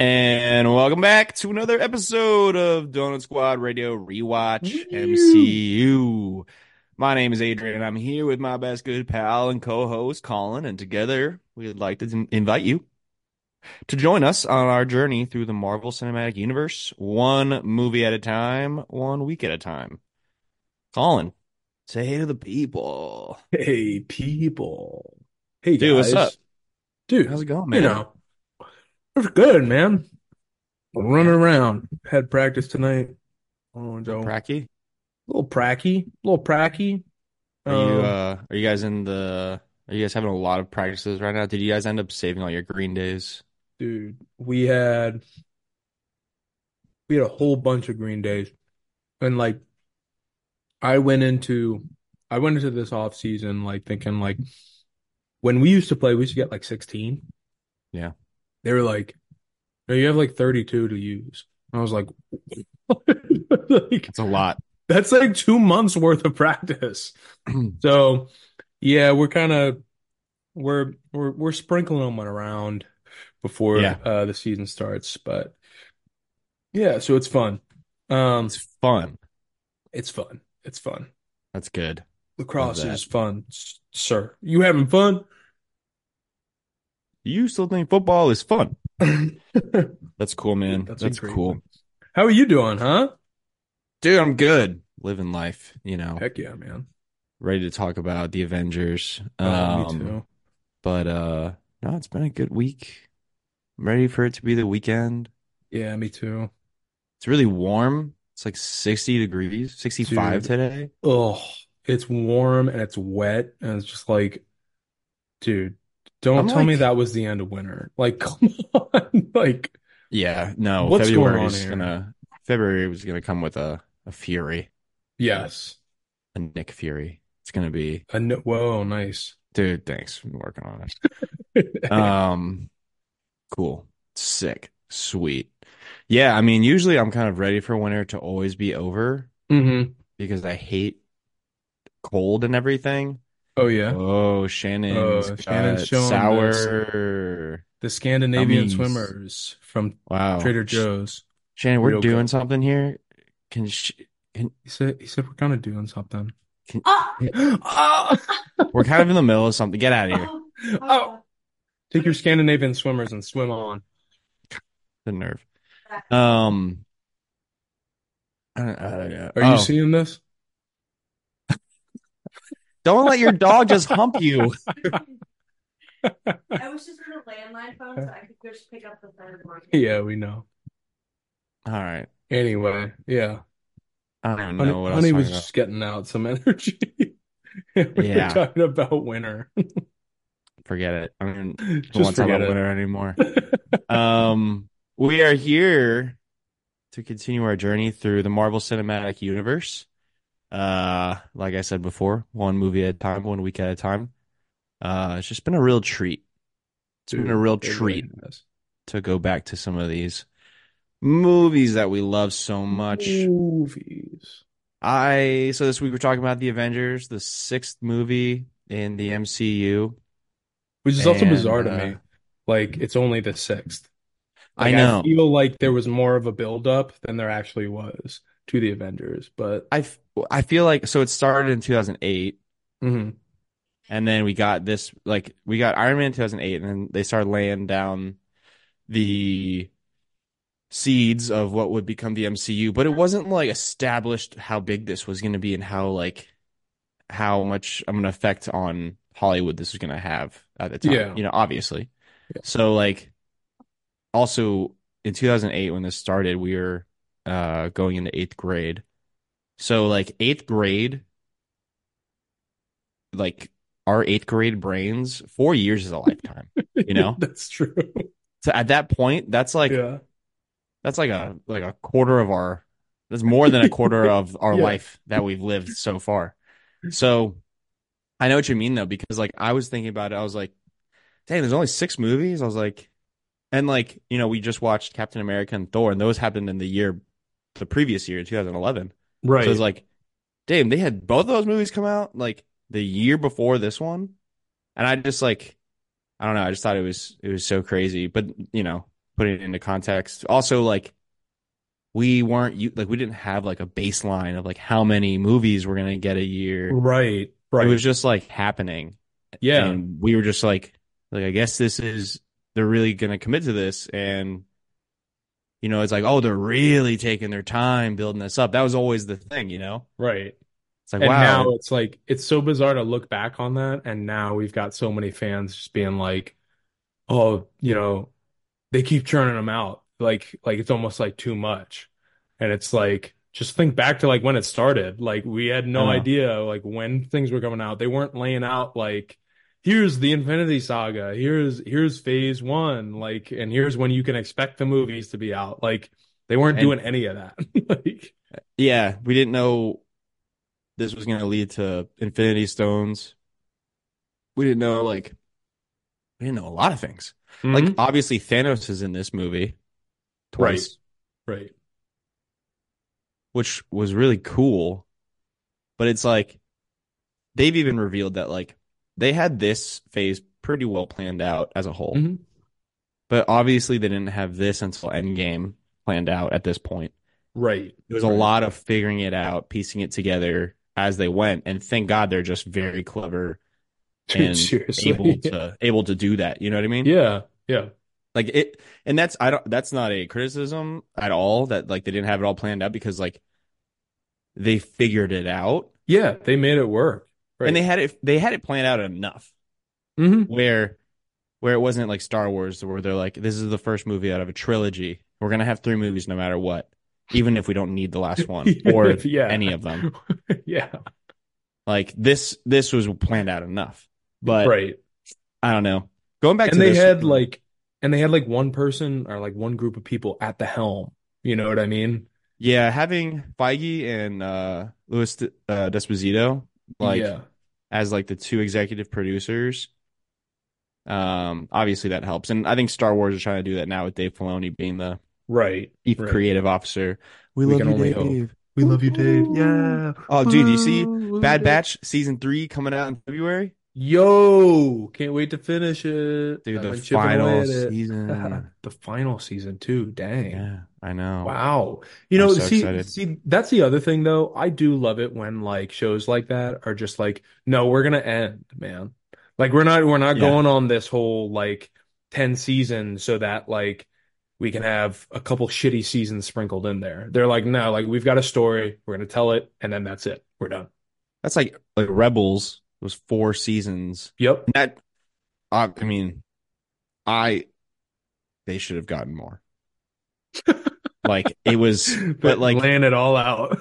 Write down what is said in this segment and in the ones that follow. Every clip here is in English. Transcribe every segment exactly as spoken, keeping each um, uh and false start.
And welcome back to another episode of Donut Squad Radio Rewatch M C U. My name is Adrian, and I'm here with my best good pal and co-host, Colin. And together, we'd like to invite you to join us on our journey through the Marvel Cinematic Universe, one movie at a time, one week at a time. Colin, say hey to the people. Hey, people. Hey, dude, guys. What's up? Dude, how's it going, man? You know. It's good, man. Running around. Had practice tonight. Oh, Joe. Pracky? A little pracky. A little pracky. Are um, you uh are you guys in the are you guys having a lot of practices right now? Did you guys end up saving all your green days? Dude, we had we had a whole bunch of green days. And like I went into I went into this off season like thinking like when we used to play, we used to get like sixteen. Yeah. They were like, no, you have like thirty-two to use. And I was like, like, that's a lot. That's like two months worth of practice. So, yeah, we're kind of we're we're we're sprinkling them around before yeah. uh, the season starts. But yeah, so it's fun. Um, it's fun. It's fun. It's fun. That's good. Lacrosse is fun, sir. You having fun? You still think football is fun? That's cool, man. That's, That's cool. One. How are you doing, huh? Dude, I'm good. Living life, you know. Heck yeah, man. Ready to talk about the Avengers. Oh, um, me too. But, uh, no, it's been a good week. I'm ready for it to be the weekend. Yeah, me too. It's really warm. It's like sixty degrees, sixty-five Dude. Today. Oh, it's warm and it's wet. And it's just like, dude. Don't I'm tell like, me that was the end of winter. Like, come on. Like, yeah, no. What's February going on is here? Gonna, February was going to come with a, a Fury. Yes. A Nick Fury. It's going to be. A no- Whoa, nice. Dude, thanks. I'm working on it. um, Cool. Sick. Sweet. Yeah, I mean, usually I'm kind of ready for winter to always be over. Mm-hmm. Because I hate cold and everything. Oh, yeah. Oh, Shannon's, oh, Shannon's sour. This, the Scandinavian Dummies. Swimmers from wow. Trader Joe's. Shannon, we're Real doing good. Something here. Can she, can... He said, he said we're kind of doing something. Can... Oh. We're kind of in the middle of something. Get out of here. Oh. Oh. Take your Scandinavian Swimmers and swim on. The nerve. Um, I don't, I don't know. Are oh. you seeing this? Don't let your dog just hump you. I was just on a landline phone, so I could just pick up the third one. Yeah, we know. All right. Anyway, yeah. I don't know honey, what honey was about. Just getting out some energy. we yeah. We're talking about winter. Forget it. I mean, don't just want to talk about it. Winter anymore. um, we are here to continue our journey through the Marvel Cinematic Universe. Uh, like I said before, one movie at a time, one week at a time. Uh, it's just been a real treat. It's Dude, been a real treat to go back to some of these movies that we love so much. Movies. I so this week we're talking about the Avengers, the sixth movie in the M C U, which is and, also bizarre to uh, me. Like it's only the sixth. Like, I know. I feel like there was more of a build-up than there actually was to the Avengers, but I, f- I feel like so it started in two thousand eight, mm-hmm. and then we got this like we got Iron Man in two thousand eight, and then they started laying down the seeds of what would become the M C U. But it wasn't like established how big this was going to be and how like how much of an effect on Hollywood this was going to have at the time. Yeah. You know, obviously. Yeah. So like, also in two thousand eight when this started, we were. Uh, going into eighth grade, so like eighth grade, like our eighth grade brains, four years is a lifetime, you know. That's true. So at that point, that's like, yeah. that's like a like a quarter of our. That's more than a quarter of our yeah. life that we've lived so far. So, I know what you mean though, because like I was thinking about it, I was like, "Dang, there's only six movies." I was like, and like you know, we just watched Captain America and Thor, and those happened in the year. The previous year, two thousand eleven. Right. So it's like, damn, they had both of those movies come out like the year before this one. And I just like, I don't know. I just thought it was, it was so crazy. But, you know, put it into context. Also, like, we weren't like we didn't have like a baseline of like how many movies we're gonna get a year. Right, right. It was just like happening. Yeah, and we were just like, like I guess this is they're really gonna commit to this, and you know, it's like, oh, they're really taking their time building this up. That was always the thing, you know. Right. It's like, and wow. Now it's like it's so bizarre to look back on that, and now we've got so many fans just being like, oh, you know, they keep churning them out. Like, like it's almost like too much, and it's like just think back to like when it started. Like we had no uh-huh. idea like when things were coming out. They weren't laying out like here's the Infinity Saga, here's here's Phase One, like, and here's when you can expect the movies to be out. Like they weren't and, doing any of that. Like, yeah, we didn't know this was going to lead to Infinity Stones. We didn't know like we didn't know a lot of things. Mm-hmm. Like obviously Thanos is in this movie. Twice. Right. Right. Which was really cool. But it's like they've even revealed that like they had this phase pretty well planned out as a whole. Mm-hmm. But obviously they didn't have this until Endgame planned out at this point. Right. It was right. a lot of figuring it out, piecing it together as they went, and thank God they're just very clever and Seriously. able to able to do that. You know what I mean? Yeah. Yeah. Like it, and that's I don't. That's not a criticism at all. That like they didn't have it all planned out because like they figured it out. Yeah, they made it work, right. And they had it. They had it planned out enough mm-hmm. where where it wasn't like Star Wars, where they're like, "This is the first movie out of a trilogy. We're gonna have three movies no matter what, even if we don't need the last one or yeah. any of them." Yeah, like this. This was planned out enough, but right. I don't know. Going back, and to they this, had like. And they had like one person or like one group of people at the helm. You know what I mean? Yeah, having Feige and uh, Luis De, uh, De Posito, like yeah. as like the two executive producers. Um, obviously that helps, and I think Star Wars is trying to do that now with Dave Filoni being the right chief creative officer. We, we love you, Dave. Hope. We love you, Dave. Yeah. Oh, dude, you see Bad Batch season three coming out in February? Yo, can't wait to finish it. Dude, the final season. The final season too. Dang. Yeah, I know. Wow. You know, see, see, that's the other thing though. I do love it when like shows like that are just like, no, we're gonna end, man. Like we're not we're not yeah. going on this whole like ten seasons so that like we can have a couple shitty seasons sprinkled in there. They're like, no, like we've got a story, we're gonna tell it, and then that's it. We're done. That's like like Rebels. It was four seasons. Yep. And that I, I mean, I they should have gotten more. Like it was, but, but like laying it all out.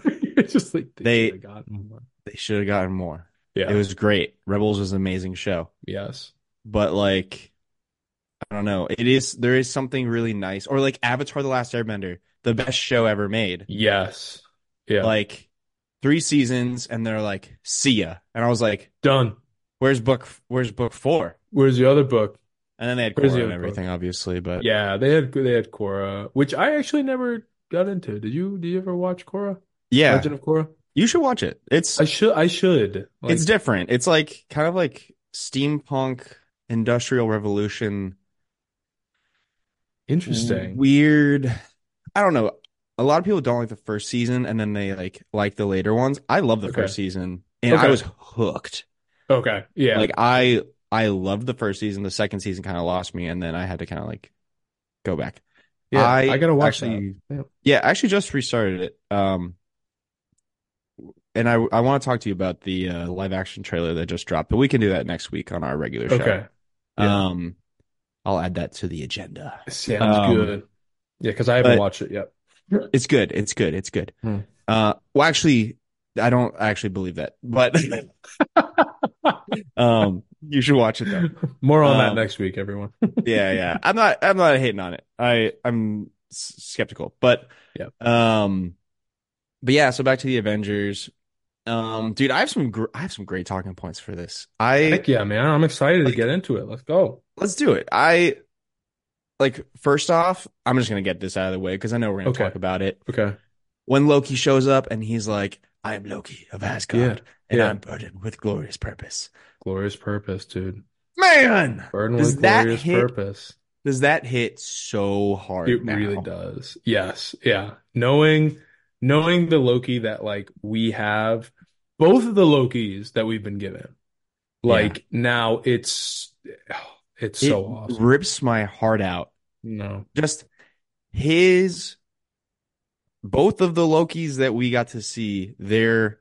Just like they, they should have gotten more. They should have gotten more. Yeah, it was great. Rebels was an amazing show. Yes, but like I don't know. It is there is something really nice, or like Avatar: The Last Airbender, the best show ever made. Yes. Yeah. Like. Three seasons, and they're like, see ya. And I was like, done. Where's book Where's book four? Where's the other book? And then they had where's Korra the and everything, book? Obviously. But yeah, they had they had Korra, which I actually never got into. Did you Did you ever watch Korra? Yeah, Legend of Korra. You should watch it. It's I should I should. Like, it's different. It's like kind of like steampunk industrial revolution. Interesting. Weird. I don't know. A lot of people don't like the first season, and then they like like the later ones. I love the okay. first season, and okay. I was hooked. Okay, yeah. Like I I loved the first season. The second season kind of lost me, and then I had to kind of like go back. Yeah, I, I gotta watch actually, that. Yeah. yeah, I actually just restarted it. Um, and I I want to talk to you about the uh, live action trailer that just dropped, but we can do that next week on our regular show. Okay. Yeah. Um, I'll add that to the agenda. Sounds um, good. Yeah, because I haven't but, watched it yet. It's good. It's good. It's good. Hmm. Uh, well, actually, I don't actually believe that, but um, you should watch it though. More on um, that next week, everyone. yeah, yeah. I'm not. I'm not hating on it. I I'm skeptical, but yeah. Um, but yeah. So back to the Avengers. Um, dude, I have some. Gr- I have some great talking points for this. I Heck yeah, man. I'm excited like, to get into it. Let's go. Let's do it. I. Like, first off, I'm just going to get this out of the way because I know we're going to okay. talk about it. Okay. When Loki shows up and he's like, I am Loki of Asgard, yeah. and yeah. I'm burdened with glorious purpose. Glorious purpose, dude. Man! Burdened with glorious hit, purpose. Does that hit so hard? It now? really does. Yes. Yeah. Knowing knowing the Loki that like we have, both of the Lokis that we've been given, like yeah. now it's it's it so awesome. Rips my heart out. No. Just his both of the Lokis that we got to see, their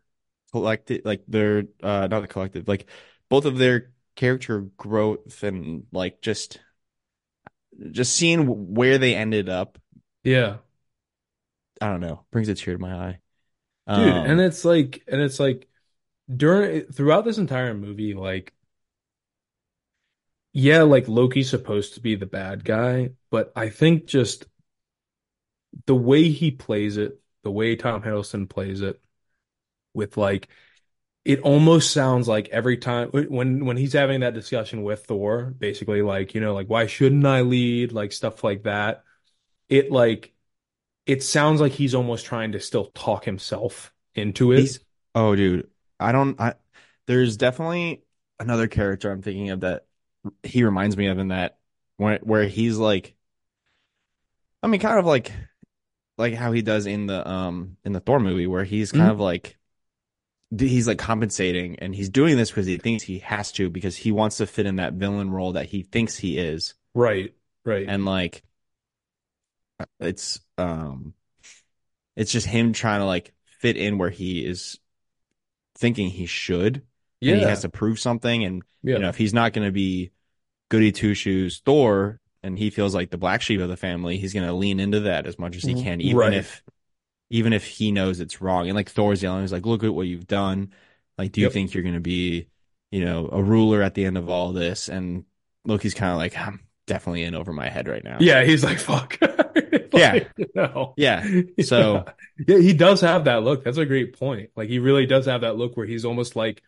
collected like their uh not the collective, like both of their character growth and like just just seeing where they ended up. Yeah. I don't know. Brings a tear to my eye. Dude, um, and it's like and it's like during throughout this entire movie, like yeah, like Loki's supposed to be the bad guy, but I think just the way he plays it, the way Tom Hiddleston plays it, with like it almost sounds like every time when when he's having that discussion with Thor, basically like, you know, like, why shouldn't I lead? Like stuff like that. It like it sounds like he's almost trying to still talk himself into it. He's, oh, dude, I don't. I, there's definitely another character I'm thinking of that he reminds me of in that where where he's like, I mean, kind of like like how he does in the um in the Thor movie where he's kind mm-hmm. of like. He's like compensating and he's doing this because he thinks he has to because he wants to fit in that villain role that he thinks he is. Right. Right. And like, it's, um, it's just him trying to like fit in where he is thinking he should. Yeah. And he has to prove something. And, yeah. you know, if he's not going to be goody two shoes Thor and he feels like the black sheep of the family, he's going to lean into that as much as he can, even right. if. Even if he knows it's wrong. And like Thor's yelling, he's like, look at what you've done. Like, do you yep. think you're going to be, you know, a ruler at the end of all this? And Loki's kind of like, I'm definitely in over my head right now. Yeah. He's like, fuck. like, yeah. No. Yeah. So yeah. yeah, he does have that look. That's a great point. Like he really does have that look where he's almost like,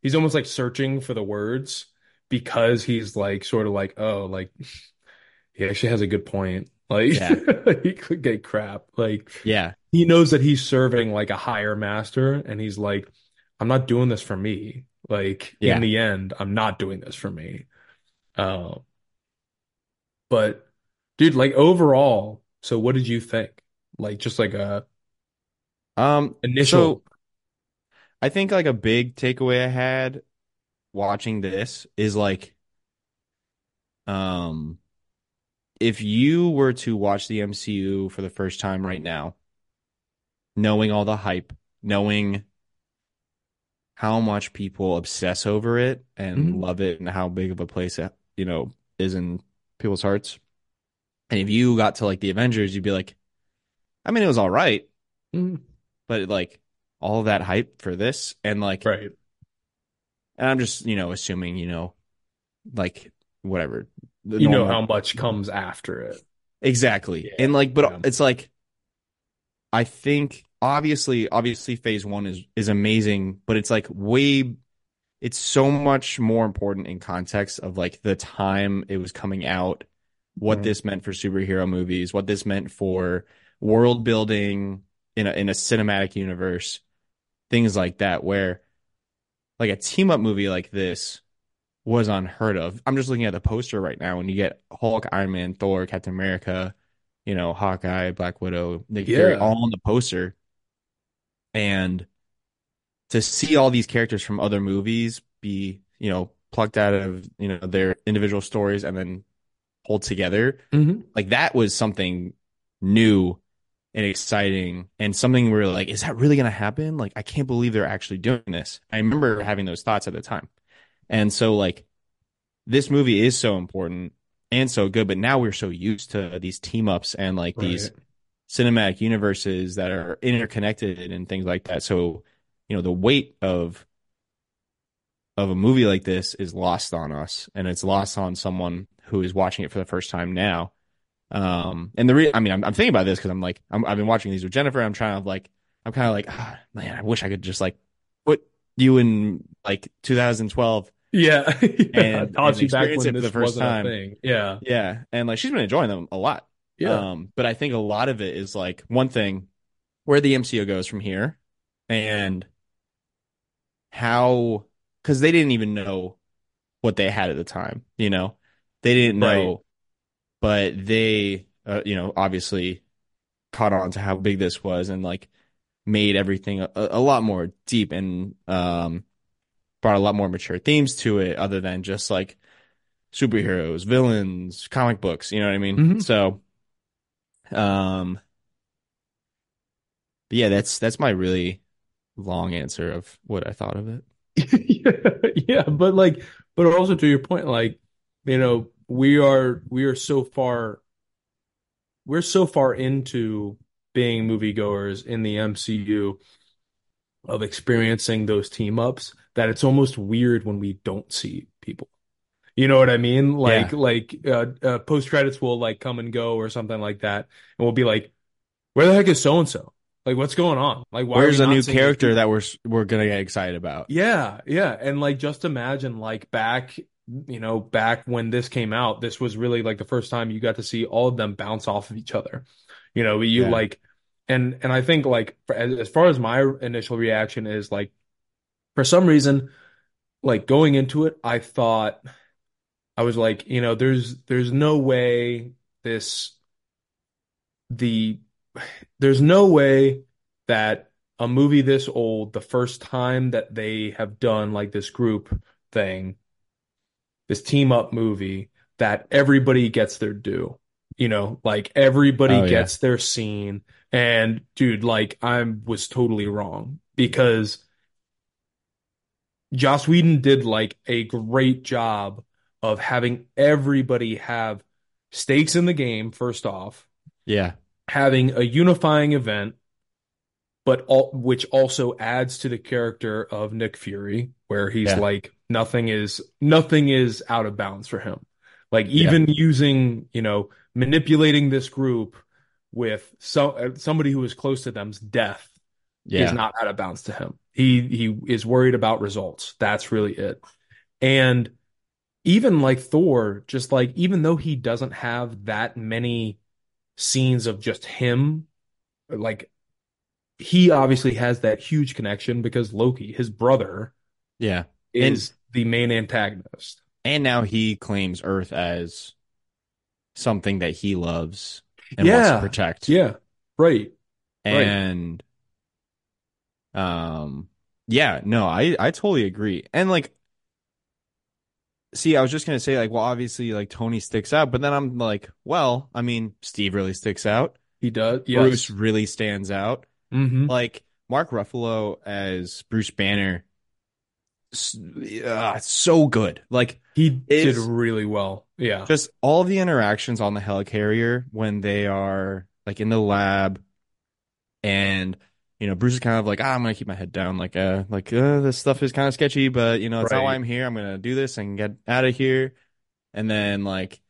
he's almost like searching for the words because he's like, sort of like, oh, like he actually has a good point. Like, yeah. he could get crap. Like, yeah. He knows that he's serving like a higher master and he's like, I'm not doing this for me. Like yeah. in the end, I'm not doing this for me. Uh, but dude, like overall, so what did you think? Like just like a um initial. So I think like a big takeaway I had watching this is like, um, if you were to watch the M C U for the first time right now, knowing all the hype, knowing how much people obsess over it and mm-hmm. love it and how big of a place it, you know, is in people's hearts. And if you got to like the Avengers, you'd be like, I mean, it was all right, mm-hmm. but like all that hype for this and like, right. and I'm just, you know, assuming, you know, like whatever, the you normal, know, how much comes after it. Exactly. Yeah. And like, but yeah. it's like, I think obviously, obviously phase one is, is amazing, but it's like way, it's so much more important in context of like the time it was coming out, what mm-hmm. this meant for superhero movies, what this meant for world building in a, in a cinematic universe, things like that, where like a team up movie like this was unheard of. I'm just looking at the poster right now and you get Hulk, Iron Man, Thor, Captain America, you know, Hawkeye, Black Widow, Nick Fury, yeah. all on the poster. And to see all these characters from other movies be, you know, plucked out of, you know, their individual stories and then pulled together, mm-hmm. like that was something new and exciting and something where like, is that really going to happen? Like, I can't believe they're actually doing this. I remember having those thoughts at the time. And so like, this movie is so important. And so good, but now we're so used to these team ups and like right. these cinematic universes that are interconnected and things like that. So, you know, the weight of of a movie like this is lost on us, and it's lost on someone who is watching it for the first time now. Um, and the re- I mean, I'm, I'm thinking about this because I'm like, I'm, I've been watching these with Jennifer. I'm trying to like, I'm kind of like, ah, man, I wish I could just like put you in like two thousand twelve. Yeah, and, and she experienced it for the first time. Yeah, yeah, and like she's been enjoying them a lot. Yeah, um, but I think a lot of it is like one thing where the M C U goes from here, and how because they didn't even know what they had at the time. You know, they didn't know right. but they, uh, you know, obviously caught on to how big this was and like made everything a, a lot more deep and um, brought a lot more mature themes to it other than just like superheroes, villains, comic books, you know what I mean? Mm-hmm. So, um, but yeah, that's, that's my really long answer of what I thought of it. yeah, yeah, but like, but also to your point, like, you know, we are, we are so far, we're so far into being moviegoers in the M C U of experiencing those team ups that it's almost weird when we don't see people. You know what I mean? Like, yeah. like uh, uh, post credits will like come and go or something like that, and we'll be like, "Where the heck is so and so? Like, what's going on? Like, why where's a new character that we're we're gonna get excited about?" Yeah, yeah, and like just imagine like back, you know, back when this came out, this was really like the first time you got to see all of them bounce off of each other. You know, you yeah. like, and and I think like for, as, as far as my initial reaction is like, for some reason, like going into it, I thought. I was like, you know, there's there's no way this the there's no way that a movie this old, the first time that they have done like this group thing, this team up movie, that everybody gets their due. You know, like everybody oh, gets yeah. their scene. And dude, like I was totally wrong because Joss Whedon did like a great job of having everybody have stakes in the game, first off. Yeah. Having a unifying event, but all, which also adds to the character of Nick Fury, where he's yeah. like, nothing is nothing is out of bounds for him. Like, even yeah. using, you know, manipulating this group with so, somebody who is close to them's death yeah. is not out of bounds to him. He he is worried about results. That's really it. And even like Thor, just like, even though he doesn't have that many scenes of just him, like, he obviously has that huge connection because Loki, his brother, yeah, is and, the main antagonist. And now he claims Earth as something that he loves and yeah, wants to protect. Yeah, right. And, right. um, yeah, no, I, I totally agree. And like, see, I was just going to say, like, well, obviously, like, Tony sticks out. But then I'm like, well, I mean, Steve really sticks out. He does. Yes. Bruce really stands out. Mm-hmm. Like, Mark Ruffalo as Bruce Banner, uh, so good. Like, he did really well. Yeah. Just all the interactions on the helicarrier when they are, like, in the lab. And, you know, Bruce is kind of like, ah, I'm going to keep my head down. Like, uh, like uh, this stuff is kind of sketchy, but, you know, it's right. not why I'm here. I'm going to do this and get out of here. And then, like,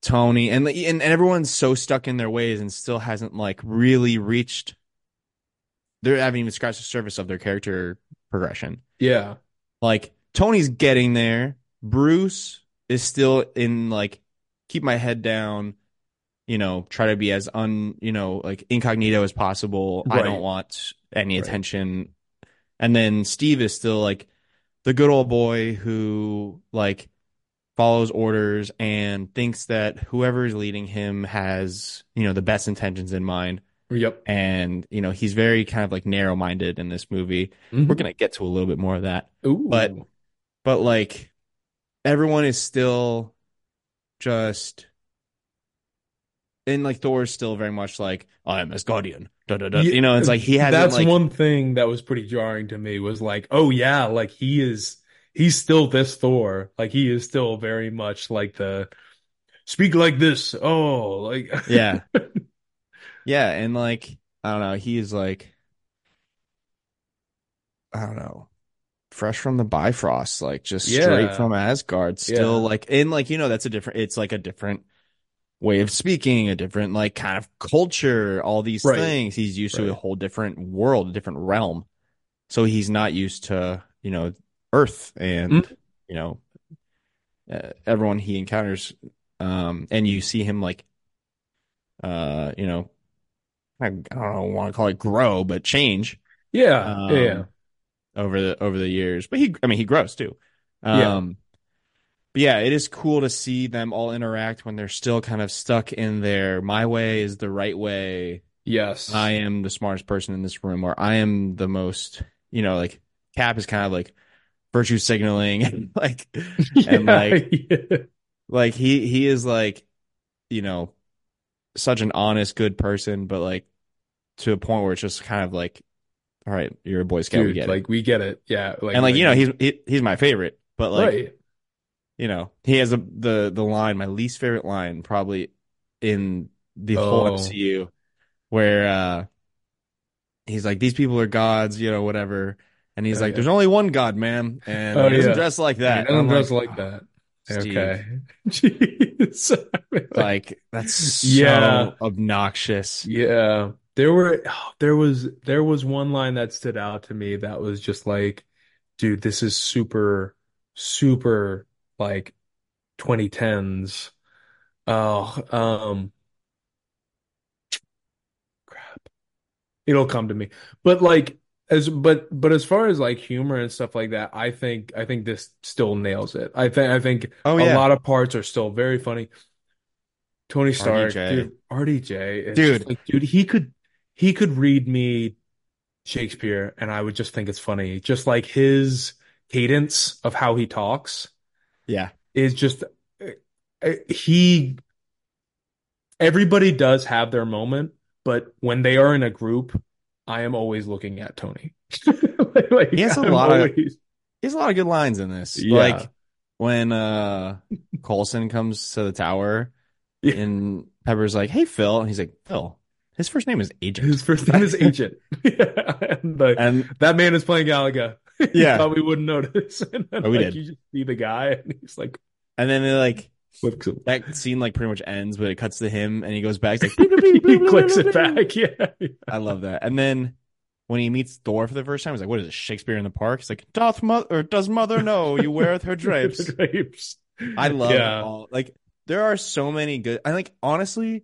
Tony and, and and everyone's so stuck in their ways and still hasn't, like, really reached. They haven't even scratched the surface of their character progression. Yeah. Like, Tony's getting there. Bruce is still in, like, keep my head down. You know, try to be as un, you know, like incognito as possible. Right. I don't want any attention. Right. And then Steve is still like the good old boy who like follows orders and thinks that whoever is leading him has, you know, the best intentions in mind. Yep. And, you know, he's very kind of like narrow minded in this movie. Mm-hmm. We're going to get to a little bit more of that. Ooh. But, but like everyone is still just. And like Thor is still very much like I am Asgardian, da, da, da. You know. It's like he has. That's like one thing that was pretty jarring to me was like, oh yeah, like he is, he's still this Thor, like he is still very much like the speak like this. Oh, like yeah, yeah, and like I don't know, he is like I don't know, fresh from the Bifrost, like just yeah. straight from Asgard, still yeah. like in like you know that's a different. It's like a different. Way of speaking, a different like kind of culture, all these right. things. He's used right. to a whole different world, a different realm. So he's not used to, you know, Earth and, mm-hmm. you know, uh, everyone he encounters. Um, and you see him like, uh, you know, I, I don't know, want to call it grow, but change. Yeah. Um, yeah. Over the, over the years, but he, I mean, he grows too. Um, yeah. But yeah, it is cool to see them all interact when they're still kind of stuck in their my way is the right way. Yes. I am the smartest person in this room, or I am the most, you know, like Cap is kind of like virtue signaling and like yeah, and like yeah. like he he is like, you know, such an honest, good person, but like to a point where it's just kind of like, all right, you're a Boy Scout, Dude, we get like, it. Like we get it, yeah. Like, and like, like you know, he's he, he's my favorite, but like, right. you know, he has a, the the line, my least favorite line probably in the oh. whole M C U, where uh, he's like, these people are gods, you know, whatever, and he's oh, like, yeah. there's only one God, man, and oh, he doesn't yeah. dress like that. He doesn't dress like, like that. Steve. Okay. Jeez. I mean, like, like that's so yeah. obnoxious. Yeah. There were there was there was one line that stood out to me that was just like, dude, this is super super like twenty tens. Oh, um crap. It'll come to me. But like as but but as far as like humor and stuff like that, I think I think this still nails it. I think I think oh, yeah. a lot of parts are still very funny. Tony Stark, R D J. Dude, R D J, it's dude, like, dude, he could he could read me Shakespeare and I would just think it's funny. Just like his cadence of how he talks, yeah, is just he. Everybody does have their moment, but when they are in a group, I am always looking at Tony. like, like, he has a I'm lot always... of he has a lot of good lines in this, yeah. like when uh, Coulson comes to the tower. Yeah. And Pepper's like, "Hey, Phil," and he's like, "Phil." His first name is Agent. His first name is Agent. yeah, and, like, and that man is playing Galaga. yeah, thought we wouldn't notice. And then, oh, we like, did. You just see the guy, and he's like, and then they like that scene like pretty much ends, but it cuts to him, and he goes back. He's like, he clicks it back. Yeah, yeah, I love that. And then when he meets Thor for the first time, he's like, "What is it, Shakespeare in the Park?" He's like, "Doth mother or does mother know you weareth her drapes?" drapes. I love yeah. it all. Like. There are so many good... I like, honestly,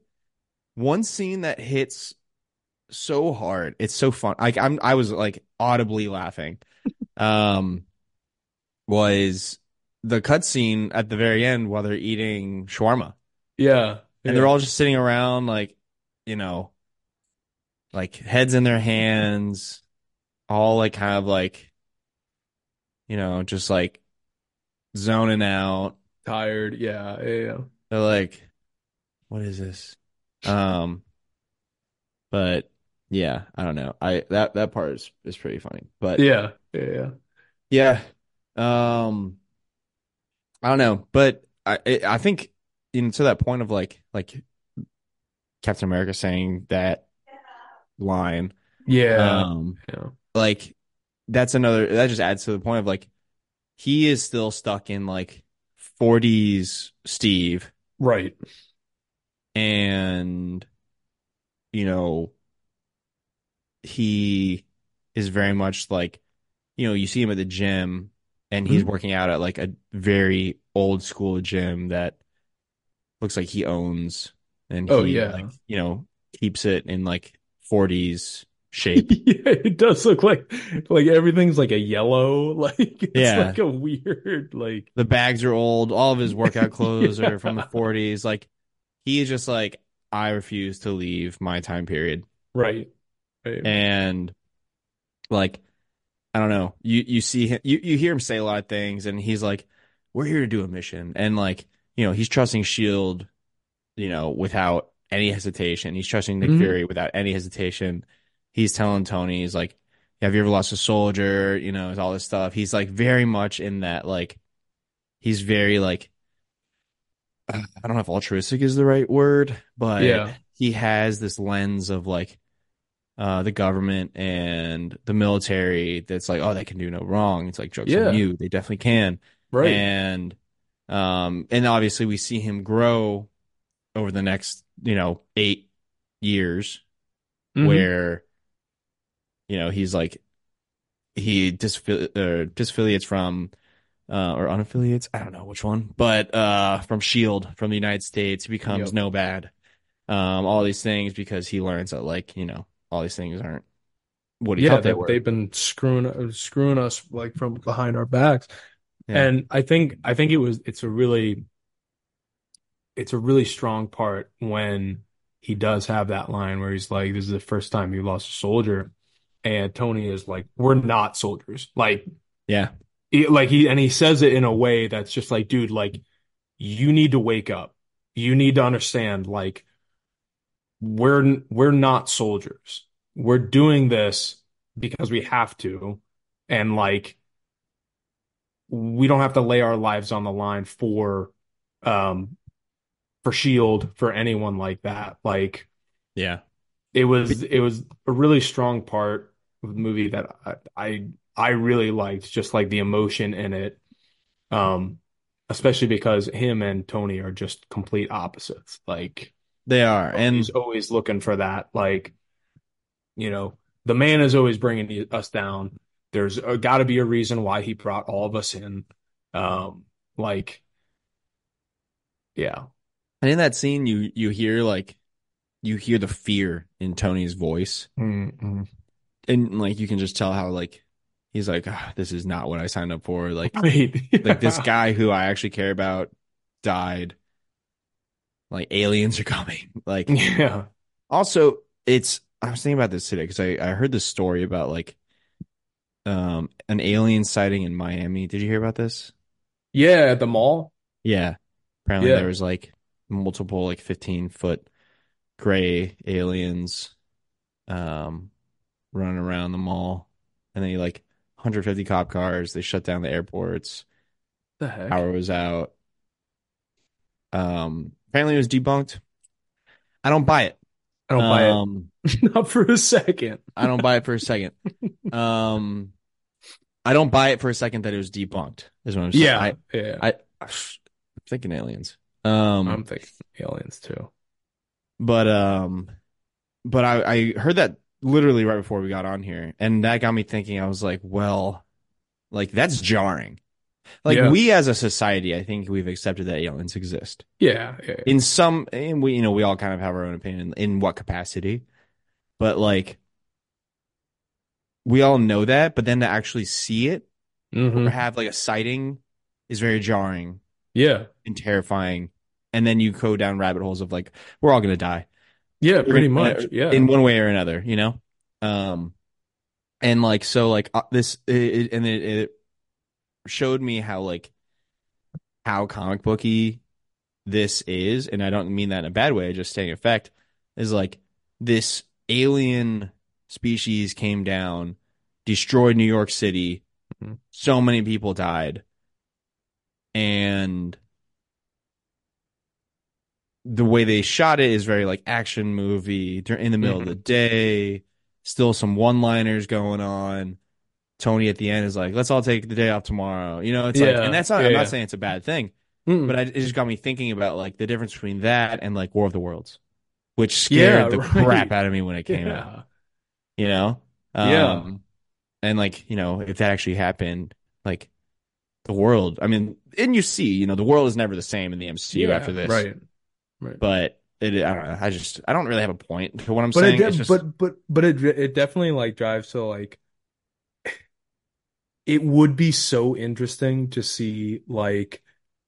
one scene that hits so hard. It's so fun. Like, I'm, I was, like, audibly laughing. Um, was the cutscene at the very end while they're eating shawarma. Yeah. And yeah. they're all just sitting around, like, you know, like, heads in their hands. All, like, kind of, like, you know, just, like, zoning out. Tired, yeah, yeah. They're like, "What is this?" Um, but yeah, I don't know. I that that part is, is pretty funny, but yeah, yeah, yeah, yeah. Um, I don't know, but I I think you know, to that point of like like Captain America saying that line, yeah, um, yeah. like that's another that just adds to the point of like he is still stuck in like. forties Steve, right? And you know he is very much like, you know, you see him at the gym and he's mm-hmm. working out at like a very old school gym that looks like he owns, and oh he, yeah like, you know, keeps it in like forties shape. yeah, it does look like like everything's like a yellow, like it's yeah. like a weird like the bags are old, all of his workout clothes yeah. are from the forties. Like he is just like, I refuse to leave my time period. Right. right. And like I don't know. You you see him you, you hear him say a lot of things and he's like, we're here to do a mission. And like, you know, he's trusting S H I E L D, you know, without any hesitation. He's trusting Nick mm-hmm. Fury without any hesitation. He's telling Tony, he's like, have you ever lost a soldier? You know, all this stuff. He's like very much in that, like, he's very like, I don't know if altruistic is the right word, but yeah. he has this lens of like uh, the government and the military that's like, oh, they can do no wrong. It's like jokes yeah. on you. They definitely can. Right. And, um, and obviously we see him grow over the next, you know, eight years mm-hmm. where, you know, he's like, he disf- or disaffiliates from, uh, or unaffiliates, I don't know which one, but uh, from S H I E L D, from the United States, he becomes yep. no bad. Um, all these things because he learns that, like, you know, all these things aren't what he yeah, thought they, they were. They've been screwing, screwing us, like, from behind our backs. Yeah. And I think I think it was it's a really it's a really strong part when he does have that line where he's like, this is the first time you lost a soldier. And Tony is like, we're not soldiers. Like, yeah, it, like he and he says it in a way that's just like, dude, like, you need to wake up. You need to understand, like, we're we're not soldiers. We're doing this because we have to. And like, we don't have to lay our lives on the line for um for S H I E L D, for anyone like that. Like, yeah, it was it was a really strong part of the movie that I I, I really liked, just like the emotion in it. Um Especially because him and Tony are just complete opposites. Like, they are. And he's always looking for that. Like, you know, the man is always bringing us down. There's got to be a reason why he brought all of us in. Um, like, yeah. And in that scene, you you hear, like, you hear the fear in Tony's voice. Mm-mm. And, like, you can just tell how, like, he's like, oh, this is not what I signed up for. Like, right. Yeah. Like, this guy who I actually care about died. Like, aliens are coming. Like, yeah. Also, it's, I was thinking about this today because I, I heard this story about, like, um, an alien sighting in Miami. Did you hear about this? Yeah, at the mall. Yeah. Apparently yeah. there was, like, multiple, like, fifteen-foot gray aliens um, running around the mall. And then you, like, one hundred fifty cop cars. They shut down the airports. The heck? Power was out. Um, apparently it was debunked. I don't buy it. I don't um, buy it. Not for a second. I don't buy it for a second. Um, I don't buy it for a second that it was debunked. Is what I'm saying. Yeah. I, yeah. I, I'm thinking aliens. Um, I'm thinking aliens too. But um, but I, I heard that literally right before we got on here, and that got me thinking. I was like, well, like, that's jarring. Like, yeah. we as a society, I think we've accepted that aliens exist. Yeah, yeah, yeah. In some, and we, you know, we all kind of have our own opinion in what capacity, but like, we all know that. But then to actually see it, mm-hmm. or have like a sighting, is very jarring. Yeah, and terrifying. And then you go down rabbit holes of like, we're all gonna die. Yeah, pretty in, much. Yeah, in one way or another, you know. Um, and like so, like uh, this, it, it, and it, it showed me how like how comic booky this is, and I don't mean that in a bad way. Just saying, effect is like this alien species came down, destroyed New York City, mm-hmm. so many people died, and the way they shot it is very like action movie in the middle mm-hmm. of the day. Still some one-liners going on. Tony at the end is like, let's all take the day off tomorrow. You know, it's yeah. like, and that's not, yeah, I'm yeah. not saying it's a bad thing, mm-hmm. but I, it just got me thinking about like the difference between that and like War of the Worlds, which scared yeah, the right. crap out of me when it came yeah. out, you know? Um, yeah. And like, you know, if that actually happened, like the world, I mean, and you see, you know, the world is never the same in the M C U yeah, after this. Right. Right. But it, I don't know. I just I don't really have a point to what I'm but saying. It de- it's just... But but but it it definitely like drives to like. It would be so interesting to see like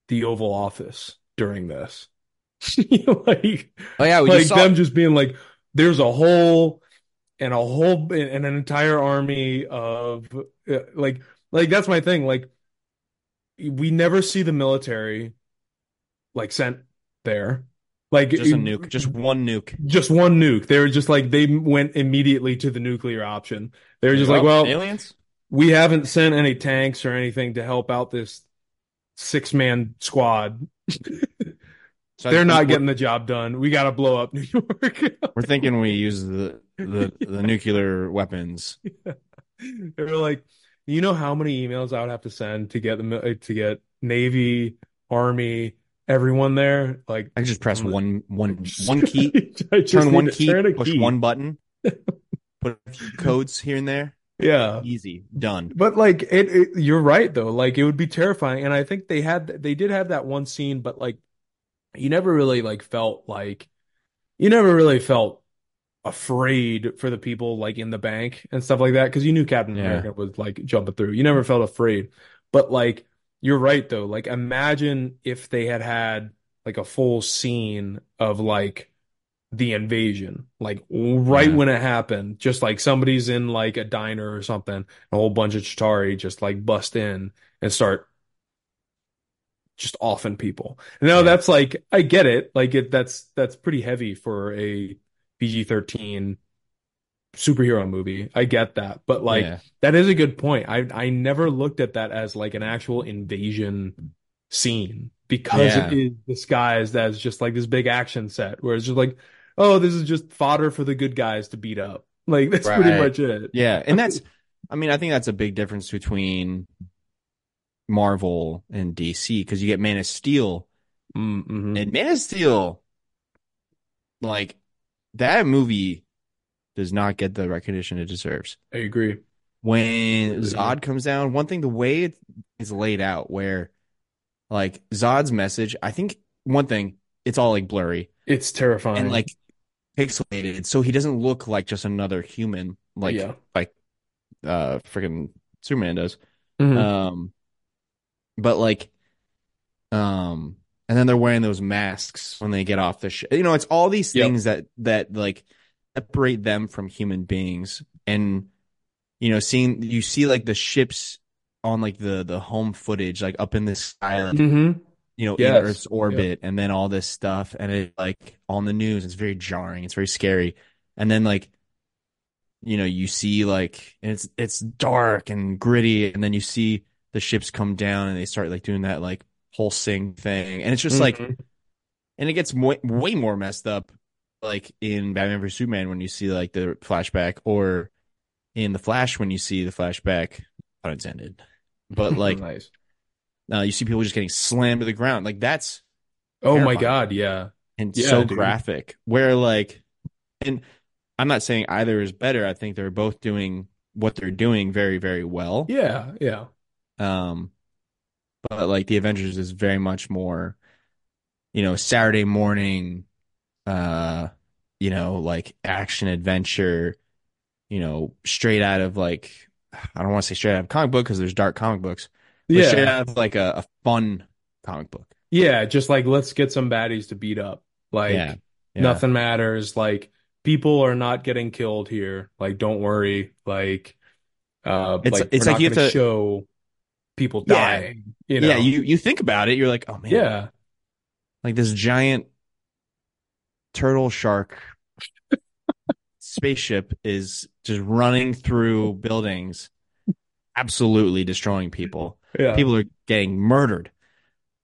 the Oval Office during this, like oh yeah, we like just saw... them just being like, there's a whole and a whole and an entire army of like like that's my thing. Like, we never see the military like sent there. Like just a nuke, just one nuke, just one nuke. They were just like they went immediately to the nuclear option. They were just well, like, well, aliens. We haven't sent any tanks or anything to help out this six man squad. So they're not getting the job done. We got to blow up New York. We're thinking we use the the, yeah. the nuclear weapons. Yeah. They were like, you know how many emails I would have to send to get the to get Navy, Army. Everyone there, like I just press one, one, one key, turn one key, turn push key. one button, put a few codes here and there. Yeah, easy, done. But like, it, it, you're right though. Like, it would be terrifying, and I think they had, they did have that one scene, but like, you never really like felt like, you never really felt afraid for the people like in the bank and stuff like that because you knew Captain yeah. America was like jumping through. You never felt afraid, but like. You're right, though. Like, imagine if they had had, like, a full scene of, like, the invasion. Like, right yeah. when it happened, just, like, somebody's in, like, a diner or something. And a whole bunch of Chitauri just, like, bust in and start just offing people. Now, yeah. that's, like, I get it. Like, it that's that's pretty heavy for a P G thirteen superhero movie. I get that, but like yeah. that is a good point. I I never looked at that as like an actual invasion scene, because yeah. it is disguised as just like this big action set where it's just like, oh, this is just fodder for the good guys to beat up. Like, that's right. pretty much it. Yeah, and that's, I mean, I think that's a big difference between Marvel and D C, because you get Man of Steel mm-hmm. and Man of Steel, like, that movie does not get the recognition it deserves. I agree. When Zod comes down, one thing, the way it is laid out, where like Zod's message, I think one thing, it's all like blurry. It's terrifying. And like pixelated. So he doesn't look like just another human, like yeah. like uh freaking Superman does. Mm-hmm. Um but like um and then they're wearing those masks when they get off the ship. You know, it's all these things yep. that that like separate them from human beings. And you know, seeing you see like the ships on like the the home footage, like up in the sky, mm-hmm. you know, yes. in Earth's orbit, yep. and then all this stuff, and it like on the news, it's very jarring, it's very scary. And then like, you know, you see like it's it's dark and gritty, and then you see the ships come down and they start like doing that like pulsing thing, and it's just mm-hmm. like, and it gets way, way more messed up. Like in Batman versus Superman, when you see like the flashback, or in The Flash when you see the flashback, pun intended. But like, nice. uh, you see people just getting slammed to the ground. Like, that's oh terrifying. My god, yeah, and yeah, so dude. graphic. Where like, and I'm not saying either is better. I think they're both doing what they're doing very, very well. Yeah, yeah. Um, but like the Avengers is very much more, you know, Saturday morning. Uh, you know, like action adventure, you know, straight out of like, I don't want to say straight out of comic book because there's dark comic books, but yeah. straight out of like a, a fun comic book. Yeah, just like, let's get some baddies to beat up. Like, yeah. Yeah. nothing matters. Like, people are not getting killed here. Like, don't worry. Like, uh, it's like, it's we're like not you have to show people yeah. dying. You know? Yeah, you you think about it, you're like, oh man, yeah, like this giant turtle shark spaceship is just running through buildings, absolutely destroying people. Yeah. People are getting murdered.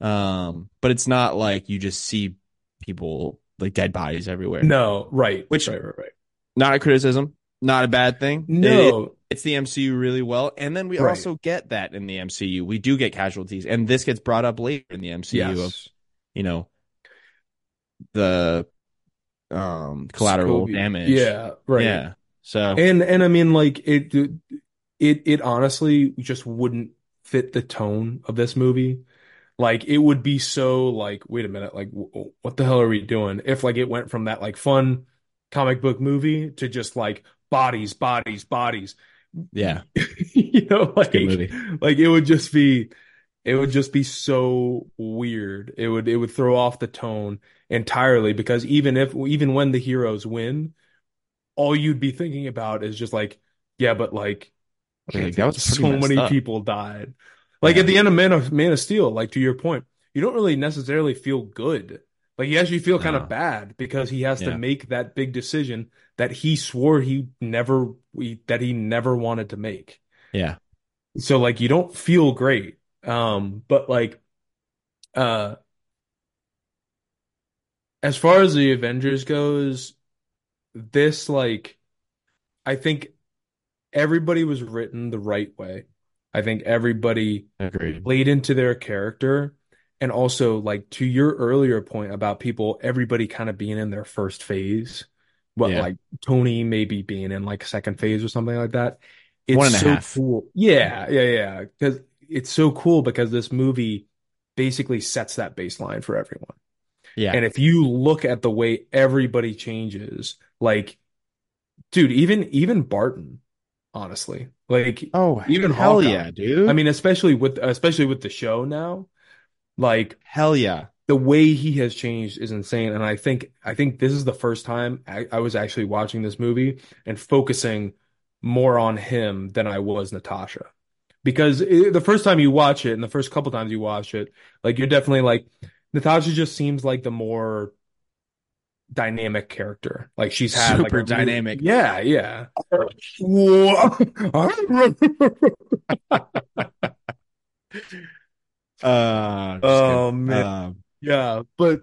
Um, but it's not like you just see people like dead bodies everywhere. No, right. Which right, right, right. Not a criticism, not a bad thing. No. It, it's the M C U really well. And then we right. also get that in the M C U. We do get casualties, and this gets brought up later in the M C U yes. of, you know, the um collateral Scobie. damage yeah right yeah so and and I mean like it it it honestly just wouldn't fit the tone of this movie. Like, it would be so like, wait a minute, like w- what the hell are we doing if like it went from that like fun comic book movie to just like bodies bodies bodies yeah you know, like like it would just be It would just be so weird. It would it would throw off the tone entirely, because even if even when the heroes win, all you'd be thinking about is just like, yeah, but like, like that was so many up. people died. Like yeah. at the end of Man of Man of Steel, like to your point, you don't really necessarily feel good. Like, you actually feel kind no. of bad, because he has yeah. to make that big decision that he swore he never we, that he never wanted to make. Yeah. So like, you don't feel great. Um, but like, uh, as far as the Avengers goes, this, like, I think everybody was written the right way. I think everybody Agreed. played into their character. And also, like, to your earlier point about people, everybody kind of being in their first phase, what, yeah. like Tony maybe being in like second phase or something like that. It's One and so a half. cool. Yeah. Yeah. Yeah. Cause it's so cool, because this movie basically sets that baseline for everyone. Yeah. And if you look at the way everybody changes, like, dude, even, even Barton, honestly. Like, oh, even hell Hawkeye. Yeah, dude. I mean, especially with especially with the show now. Like, hell yeah. The way he has changed is insane, and I think I think this is the first time I, I was actually watching this movie and focusing more on him than I was Natasha. Because it, the first time you watch it and the first couple times you watch it, like, you're definitely like, Natasha just seems like the more dynamic character. Like, she's had super like a dynamic. Really, yeah, yeah. uh, oh man, uh, yeah, but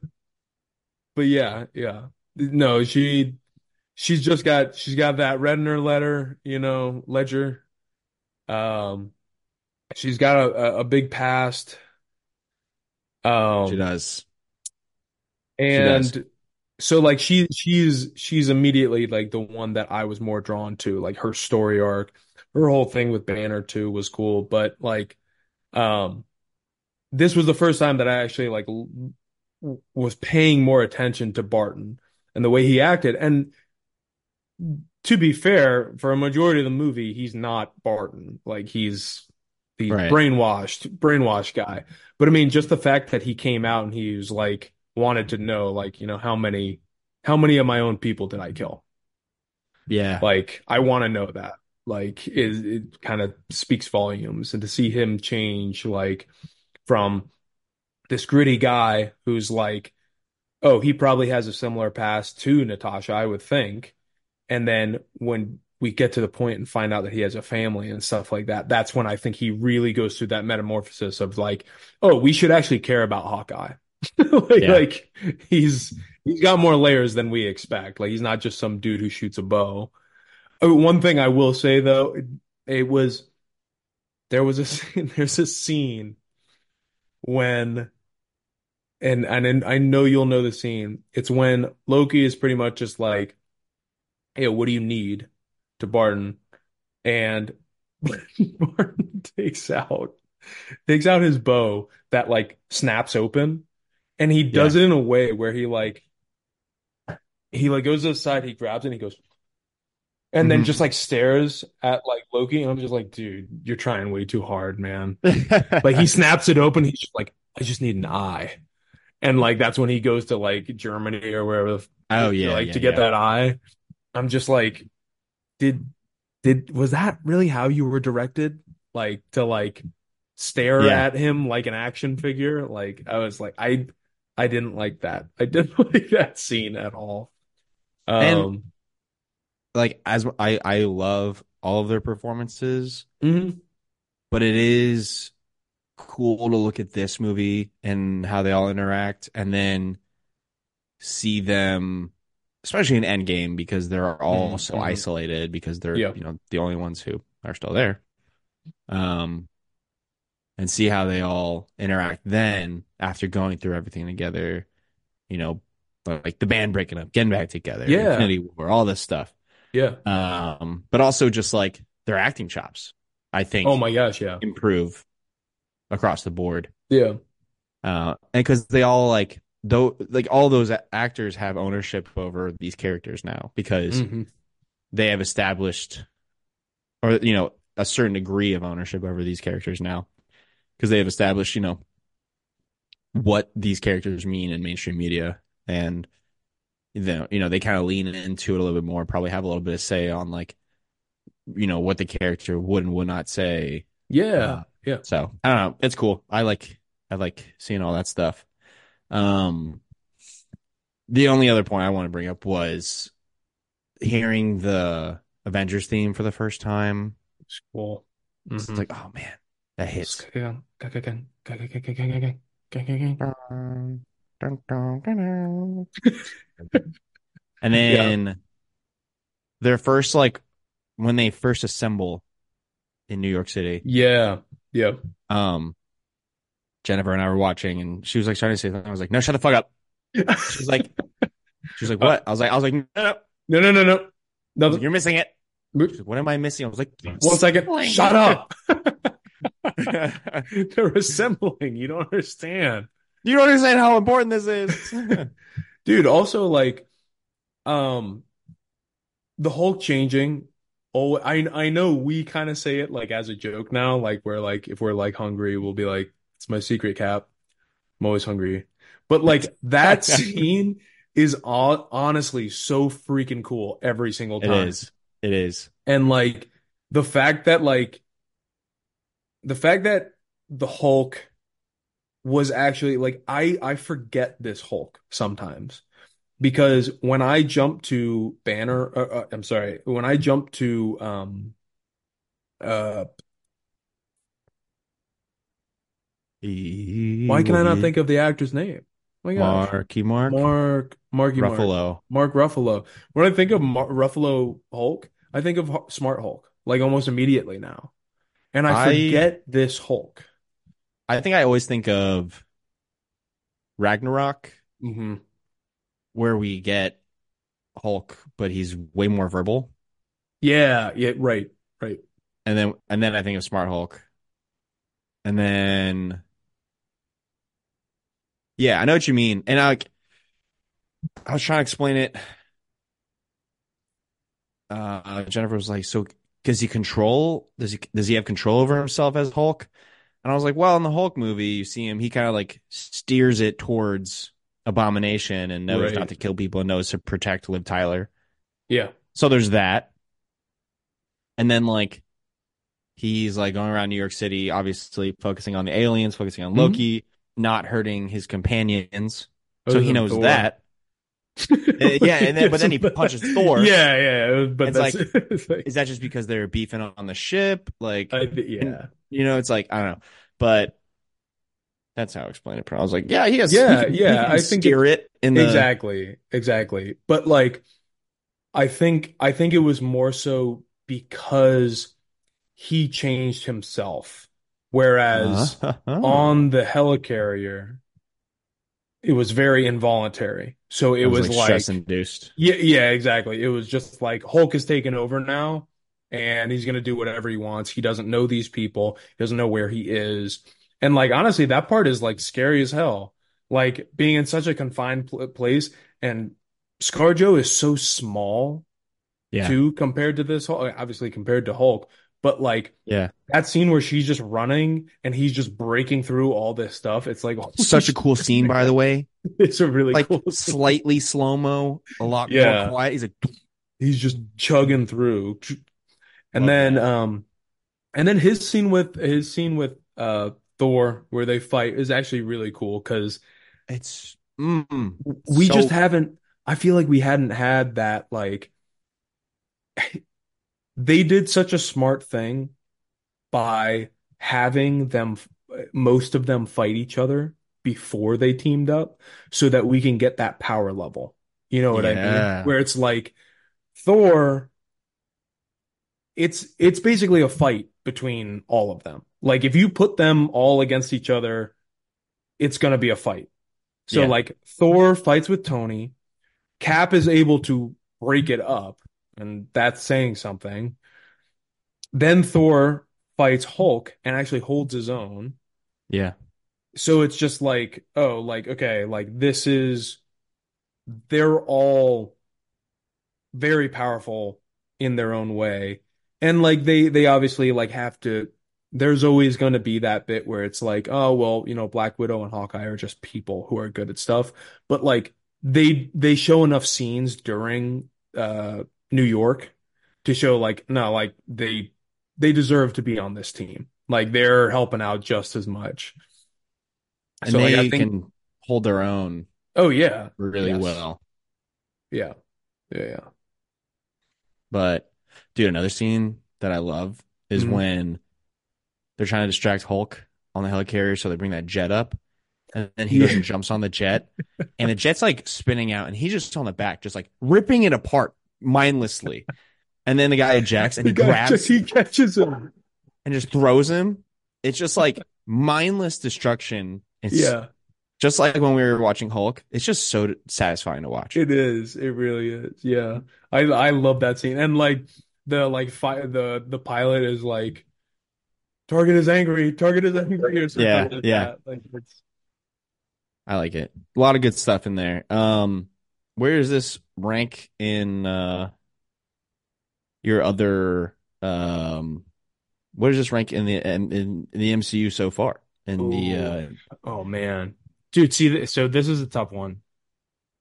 but yeah, yeah. No, she she's just got she's got that red in her letter, you know, ledger. Um, she's got a a big past. Um, she does, and she does. So like she she's she's immediately like the one that I was more drawn to. Like, her story arc, her whole thing with Banner too was cool. But like, um, this was the first time that I actually like l- was paying more attention to Barton and the way he acted. And to be fair, for a majority of the movie, he's not Barton. Like, he's the right. brainwashed brainwashed guy. But I mean, just the fact that he came out and he was like, wanted to know, like, you know, how many how many of my own people did I kill? Yeah, like, I want to know that. Like, it, it kind of speaks volumes. And to see him change, like, from this gritty guy who's like, oh, he probably has a similar past to Natasha, I would think. And then when we get to the point and find out that he has a family and stuff like that, that's when I think he really goes through that metamorphosis of like, oh, we should actually care about Hawkeye. like, yeah. like he's he's got more layers than we expect. Like, he's not just some dude who shoots a bow. I mean, one thing I will say though, it, it was there was a scene, there's a scene when and and I know you'll know the scene. It's when Loki is pretty much just like, hey, what do you need, to Barton, and Barton takes out takes out his bow that like snaps open, and he does yeah. it in a way where he like he like goes to the side, he grabs it, and he goes, and mm-hmm. then just like stares at like Loki, and I'm just like, dude, you're trying way too hard, man. Like, he snaps it open, he's just like, I just need an eye, and like that's when he goes to like Germany or wherever. Oh yeah, like yeah, to get yeah. that eye. I'm just like, did did was that really how you were directed? Like, to like stare yeah. at him like an action figure? Like, I was like, I I didn't like that. I didn't like that scene at all. Um, and like, as I I love all of their performances, mm-hmm. but it is cool to look at this movie and how they all interact, and then see them. Especially in Endgame, because they're all mm-hmm. so isolated, because they're yeah. you know, the only ones who are still there, um, and see how they all interact then after going through everything together, you know, like the band breaking up, getting back together, yeah, Infinity War, all this stuff, yeah, um, but also just like their acting chops, I think. Oh my gosh, yeah, improve across the board, yeah, uh, and because they all like. Though, like all those actors have ownership over these characters now, because mm-hmm. they have established, or you know, a certain degree of ownership over these characters now, because they have established, you know, what these characters mean in mainstream media, and then you know they kind of lean into it a little bit more, probably have a little bit of say on like, you know, what the character would and would not say. Yeah, uh, yeah. So I don't know. It's cool. I like I like seeing all that stuff. Um, the only other point I want to bring up was hearing the Avengers theme for the first time. It's cool. Mm-hmm. It's like, oh man, that hits. And then yeah. their first, like, when they first assemble in New York City. Yeah. Yeah. Um, Jennifer and I were watching, and she was like starting to say something. I was like, "No, shut the fuck up." She's like, "She's like, what?" I was like, "I was like, no, no, no, no, no, no. Like, you're missing it." Like, what am I missing? I was like, yes. "One second, shut up." They're assembling. You don't understand. You don't understand how important this is, dude. Also, like, um, the Hulk changing Oh, I I know we kind of say it like as a joke now, like we're like if we're like hungry, we'll be like, it's my secret, Cap. I'm always hungry. But like that scene is all, honestly so freaking cool every single time. It is. It is. And like the fact that like the fact that the Hulk was actually like I I forget this Hulk sometimes. Because when I jump to Banner, uh, uh, I'm sorry, when I jump to um, uh, e- why can I not think of the actor's name? Oh my gosh. Marky Mark, Mark, Marky Ruffalo, Mark, Mark Ruffalo. When I think of Mar- Ruffalo Hulk, I think of H- Smart Hulk, like almost immediately now, and I forget I, this Hulk. I think I always think of Ragnarok. Mm-hmm. Where we get Hulk, but he's way more verbal. Yeah, yeah, right, right. And then, and then I think of Smart Hulk. And then, yeah, I know what you mean. And I, like, I was trying to explain it. Uh, Jennifer was like, "So, does he control? Does he does he have control over himself as Hulk?" And I was like, "Well, in the Hulk movie, you see him. He kind of like steers it towards." Abomination and knows right. not to kill people and knows to protect Liv Tyler. Yeah. So there's that. And then like he's like going around New York City, obviously focusing on the aliens, focusing on Loki, mm-hmm. not hurting his companions. Oh, so he knows Thor. That. yeah, and then but then he punches Thor. Yeah, yeah. But it's, that's, like, it's like, is that just because they're beefing on the ship? Like, I, yeah, and, you know, it's like I don't know, but. That's how I explained it. I was like, yeah, he has. Yeah, he can, yeah. He can I think steer it, it in the... exactly, exactly. But like, I think, I think it was more so because he changed himself, whereas on the helicarrier, it was very involuntary. So it, it was, was like, like stress induced. Yeah, yeah, exactly. It was just like Hulk is taking over now, and he's gonna do whatever he wants. He doesn't know these people. He doesn't know where he is. And, like, honestly, that part is, like, scary as hell. Like, being in such a confined pl- place. And ScarJo is so small, yeah. too, compared to this Hulk. Obviously, compared to Hulk. But, like, yeah, that scene where she's just running and he's just breaking through all this stuff. It's, like, such a cool scene, by the way. It's a really like, cool Like, slightly slow-mo, a lot yeah. more quiet. He's, like... He's just chugging through. And Love then, that. um... And then his scene with... His scene with, uh... Thor, where they fight, is actually really cool because it's mm, we so... just haven't. I feel like we hadn't had that. Like they did such a smart thing by having them, most of them, fight each other before they teamed up, so that we can get that power level. You know what yeah. I mean? Where it's like Thor. It's it's basically a fight between all of them. Like, if you put them all against each other, it's going to be a fight. So, yeah. like, Thor fights with Tony. Cap is able to break it up, and that's saying something. Then Thor fights Hulk and actually holds his own. Yeah. So it's just like, oh, like, okay, like, this is... They're all very powerful in their own way. And, like, they, they obviously, like, have to... There's always going to be that bit where it's like, oh, well, you know, Black Widow and Hawkeye are just people who are good at stuff. But, like, they they show enough scenes during uh, New York to show, like, no, like, they they deserve to be on this team. Like, they're helping out just as much. And so, they like, I think, can hold their own. Oh, yeah. Really yes. well. Yeah. Yeah, yeah. But, dude, another scene that I love is mm-hmm. when... They're trying to distract Hulk on the helicarrier, so they bring that jet up. And then he goes and jumps on the jet. And the jet's, like, spinning out, and he's just on the back, just, like, ripping it apart mindlessly. And then the guy ejects, and he grabs just, he catches him. And just throws him. It's just, like, mindless destruction. It's yeah. just like when we were watching Hulk. It's just so satisfying to watch. It is. It really is. Yeah. I I love that scene. And, like, the, like, fi- the, the pilot is, like, Target is angry. Target is angry. Or something yeah, like yeah. That. Like, it's... I like it. A lot of good stuff in there. Um, where does this rank in uh, your other um, what does this rank in the in, in the M C U so far? In Ooh. the uh, oh man, dude, see, so this is a tough one.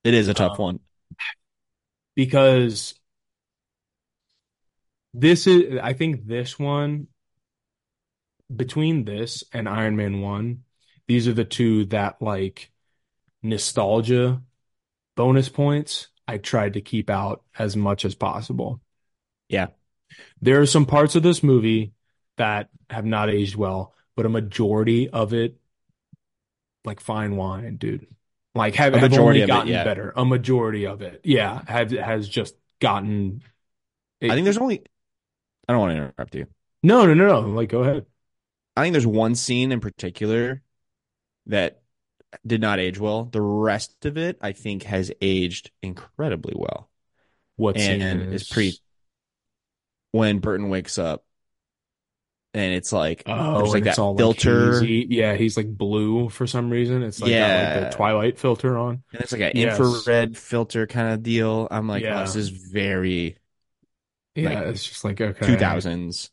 It is a tough um, one because this is. I think this one, between this and Iron Man one, these are the two that, like, nostalgia bonus points I tried to keep out as much as possible. Yeah. There are some parts of this movie that have not aged well, but a majority of it, like fine wine, dude. Like, have, have only gotten it, yeah. better. A majority of it. Yeah. Have, has just gotten... It, I think there's only... I don't want to interrupt you. No, no, no, no. Like, go ahead. I think there's one scene in particular that did not age well. The rest of it, I think, has aged incredibly well. What scene? And it's pretty... When Burton wakes up, and it's like, oh, there's like that all filter. Like, yeah, he's like blue for some reason. It's like, yeah. got like the Twilight filter on. And it's like an yes. infrared filter kind of deal. I'm like, yeah. oh, this is very... Yeah, like, it's just like, okay. two thousands.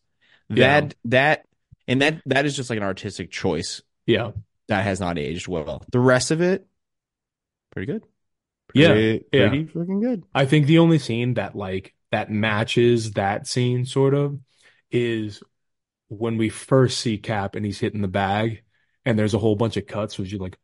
Yeah. That, that, and that, that is just like an artistic choice. Yeah. That has not aged well. The rest of it, pretty good. Pretty, yeah. Pretty yeah. freaking good. I think the only scene that, like, that matches that scene sort of is when we first see Cap and he's hitting the bag, and there's a whole bunch of cuts, which you're like,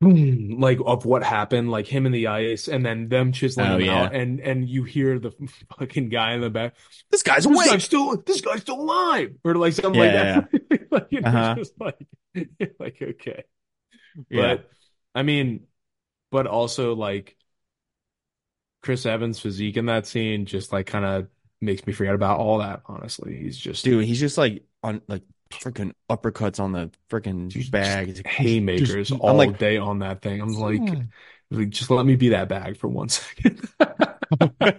boom, like of what happened, like him in the ice, and then them chiseling oh, him yeah. out, and and you hear the fucking guy in the back. This guy's awake. This guy's still, this guy's still alive, or like something yeah, like that. Yeah. like, you know, uh-huh. just like, you're like okay, yeah. but I mean, but also like Chris Evans' physique in that scene just like kind of makes me forget about all that. Honestly, he's just dude. He's just like on like. Freaking uppercuts on the freaking bag, just haymakers just, just, all like, day on that thing. I'm like, yeah. like, just let me be that bag for one second. Let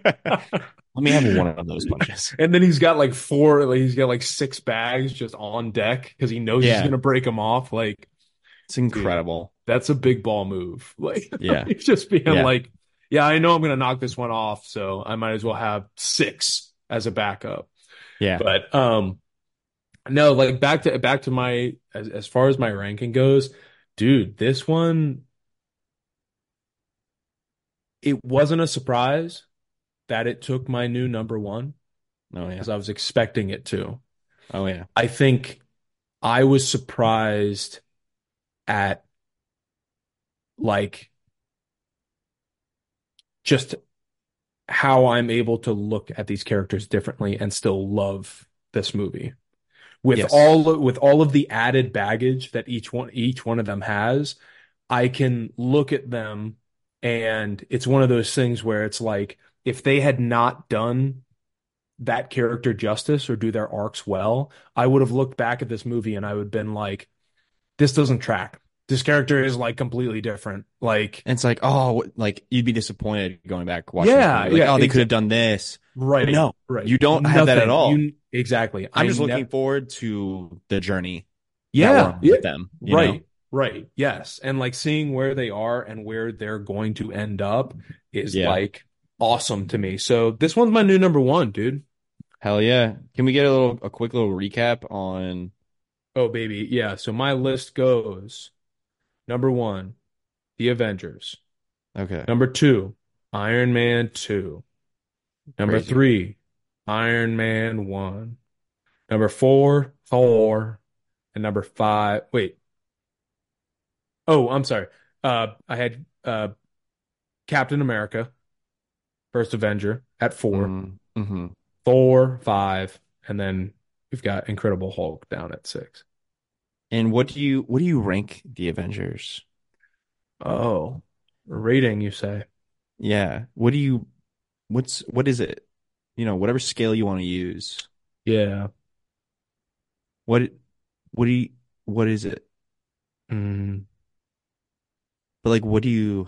me have one of those punches. And then he's got like four, like he's got like six bags just on deck because he knows yeah. he's gonna break them off. Like, it's incredible. Dude, that's a big ball move. Like, yeah, he's just being yeah. like, yeah, I know I'm gonna knock this one off, so I might as well have six as a backup. Yeah, but um. No, like back to back to my as, as far as my ranking goes, dude, this one, it wasn't a surprise that it took my new number one. No, oh, yeah. Because I was expecting it to. Oh yeah. I think I was surprised at like just how I'm able to look at these characters differently and still love this movie. With yes. all with all of the added baggage that each one each one of them has, I can look at them, and it's one of those things where it's like if they had not done that character justice or do their arcs well, I would have looked back at this movie and I would have been like, this doesn't track. This character is like completely different. Like, and it's like, oh, like you'd be disappointed going back watching. Yeah, like, yeah. Oh, they could have done this. Right. But no, right. You don't Nothing. have that at all. You, exactly. I'm I just ne- looking forward to the journey. Yeah. yeah. With them. You right. Know? Right. Yes. And like seeing where they are and where they're going to end up is yeah. like awesome to me. So this one's my new number one, dude. Hell yeah. Can we get a little, a quick little recap on? Oh, baby. Yeah. So my list goes. Number one, The Avengers. Okay. Number two, Iron Man two. Number Crazy. three, Iron Man one. Number four, Thor. And number five, wait. Oh, I'm sorry. Uh, I had uh, Captain America, First Avenger, at four. Mm-hmm. Thor, five. And then we've got Incredible Hulk down at six. And what do you what do you rank the Avengers? Oh, rating, you say? Yeah. What do you? What's what is it? You know, whatever scale you want to use. Yeah. What? What do you? What is it? Mm. But like, what do you?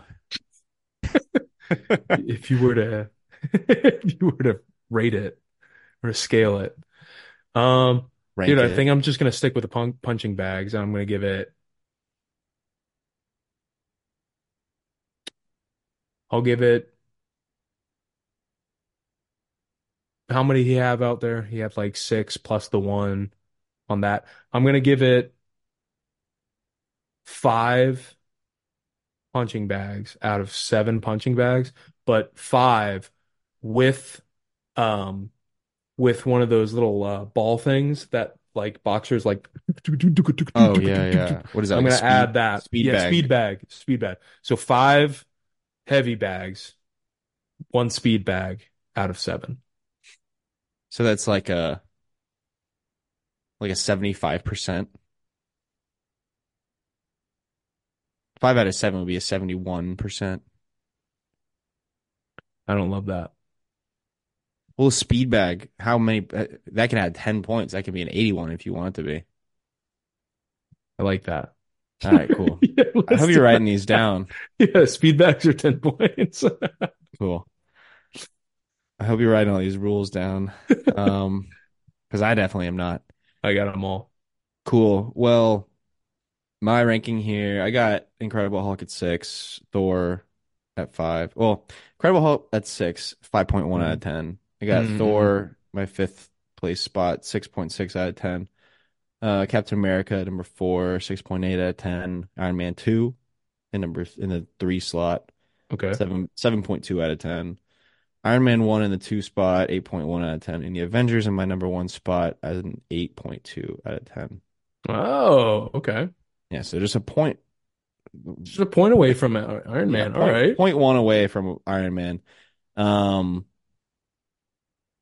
if you were to, if you were to rate it or scale it, um. Dude, it. I think I'm just going to stick with the pun- punching bags. And I'm going to give it... I'll give it... how many he have out there? He had like six plus the one on that. I'm gonna give it five punching bags out of seven punching bags, but five with um with one of those little uh, ball things that like boxers like. Oh yeah, yeah. What is that? I'm like gonna speed, add that speed yeah, bag. Speed bag, speed bag. So five heavy bags, one speed bag out of seven. So that's like a like a seventy-five percent. Five out of seven would be a seventy-one percent. I don't love that. Well, speed bag, how many? That can add ten points. That can be an eighty-one if you want it to be. I like that. All right, cool. Yeah, I hope you're writing these down. Yeah, speed bags are ten points. Cool. I hope you're writing all these rules down. Um, because I definitely am not. I got them all. Cool. Well, my ranking here, I got Incredible Hulk at six, Thor at five. Well, Incredible Hulk at six, five point one mm. out of ten. I got mm. Thor, my fifth place spot, six point six out of ten. Uh, Captain America, number four, six point eight out of ten. Iron Man two, in number in the three slot, okay, seven seven point two out of ten. Iron Man one in the two spot, eight point one out of ten. And the Avengers in my number one spot as an eight point two out of ten. Oh, okay. Yeah, so just a point, just a point away from Iron Man. Yeah, point, all right, point one away from Iron Man. Um.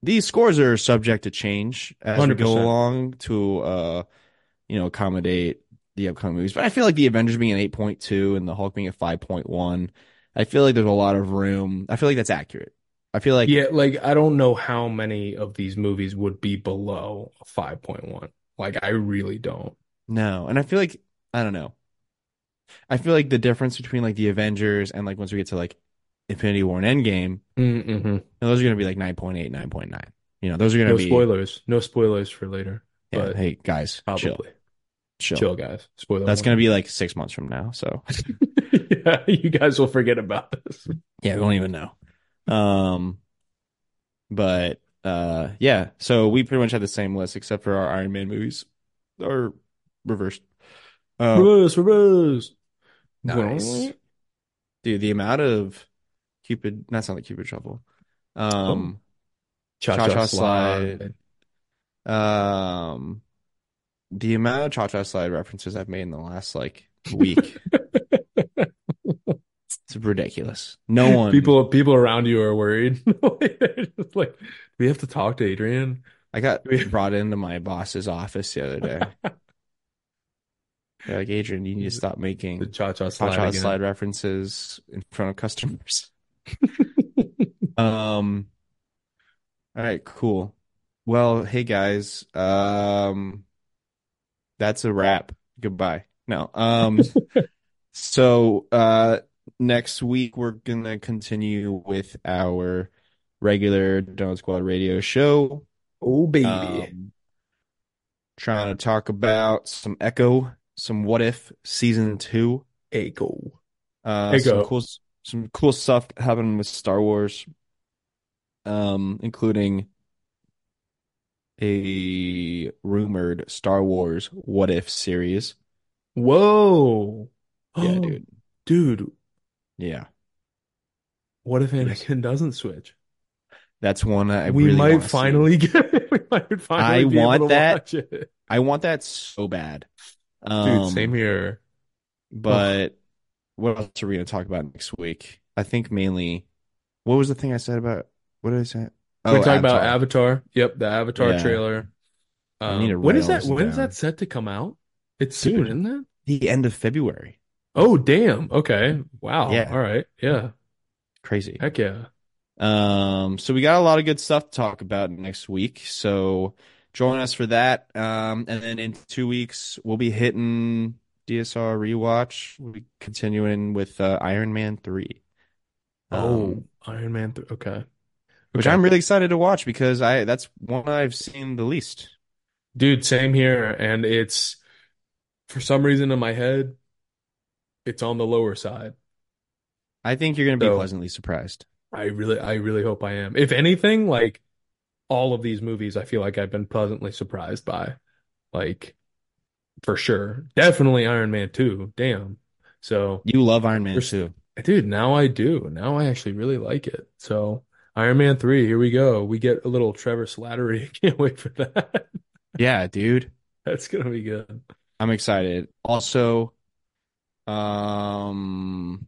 These scores are subject to change as one hundred percent. We go along to, uh, you know, accommodate the upcoming movies. But I feel like the Avengers being an eight point two and the Hulk being a five point one, I feel like there's a lot of room. I feel like that's accurate. I feel like... Yeah, like, I don't know how many of these movies would be below a five point one. Like, I really don't. No, and I feel like... I don't know. I feel like the difference between, like, the Avengers and, like, once we get to, like, Infinity War and Endgame, mm-hmm. and those are going to be like nine point eight, nine point nine. You know, those are going to no be... No spoilers. No spoilers for later. Yeah, but hey, guys, probably. chill. Chill. Chill, guys. Spoiler That's going to be like six months from now, so... Yeah, you guys will forget about this. Yeah, we won't even know. Um, But, uh, yeah, so we pretty much had the same list, except for our Iron Man movies. Or reversed. Um, reverse, reverse! Nice. Dude, the amount of... Cupid, not sound like Cupid Shuffle. Um, oh. Cha-cha, cha-cha slide. slide. Um, the amount of cha-cha slide references I've made in the last like week, it's ridiculous. No one, people, people around you are worried. Just like, we have to talk to Adrian. I got brought into my boss's office the other day. They're like, Adrian, you need to stop making the cha-cha slide, cha-cha slide references in front of customers. um all right, cool. Well, hey guys, um that's a wrap. Goodbye. No. Um so uh next week we're gonna continue with our regular Donut Squad Radio show. Oh baby. Um, trying to talk about some Echo, some What If season two. Echo. Uh Echo. Some cool Some cool stuff happening with Star Wars, um, including a rumored Star Wars What If series. Whoa. Yeah, oh, dude. Dude. Yeah. What if Anakin doesn't switch? That's one I we really might finally see. Get it. We might finally I be want able to that. Watch it. I want that so bad. Um, dude, same here. But... What else are we going to talk about next week? I think mainly... What was the thing I said about... What did I say? Oh, we talked about Avatar. Yep, the Avatar yeah. trailer. Um, when is that When down. is that set to come out? It's Dude, soon, isn't it? The end of February. Oh, damn. Okay. Wow. Yeah. All right. Yeah. Crazy. Heck yeah. Um. So we got a lot of good stuff to talk about next week. So join us for that. Um. And then in two weeks, we'll be hitting... D S R rewatch. We'll be continuing with uh, Iron Man three. Um, oh, Iron Man three. Okay. okay. Which I'm really excited to watch because I that's one I've seen the least. Dude, same here. And it's, for some reason in my head, it's on the lower side. I think you're going to be so, pleasantly surprised. I really I really hope I am. If anything, like, all of these movies, I feel like I've been pleasantly surprised by, like, for sure. Definitely Iron Man two. Damn. So you love Iron Man two, dude. Now I do. Now I actually really like it. So Iron Man three, here we go. We get a little Trevor Slattery. Can't wait for that. Yeah, dude. That's gonna be good. I'm excited. Also, um,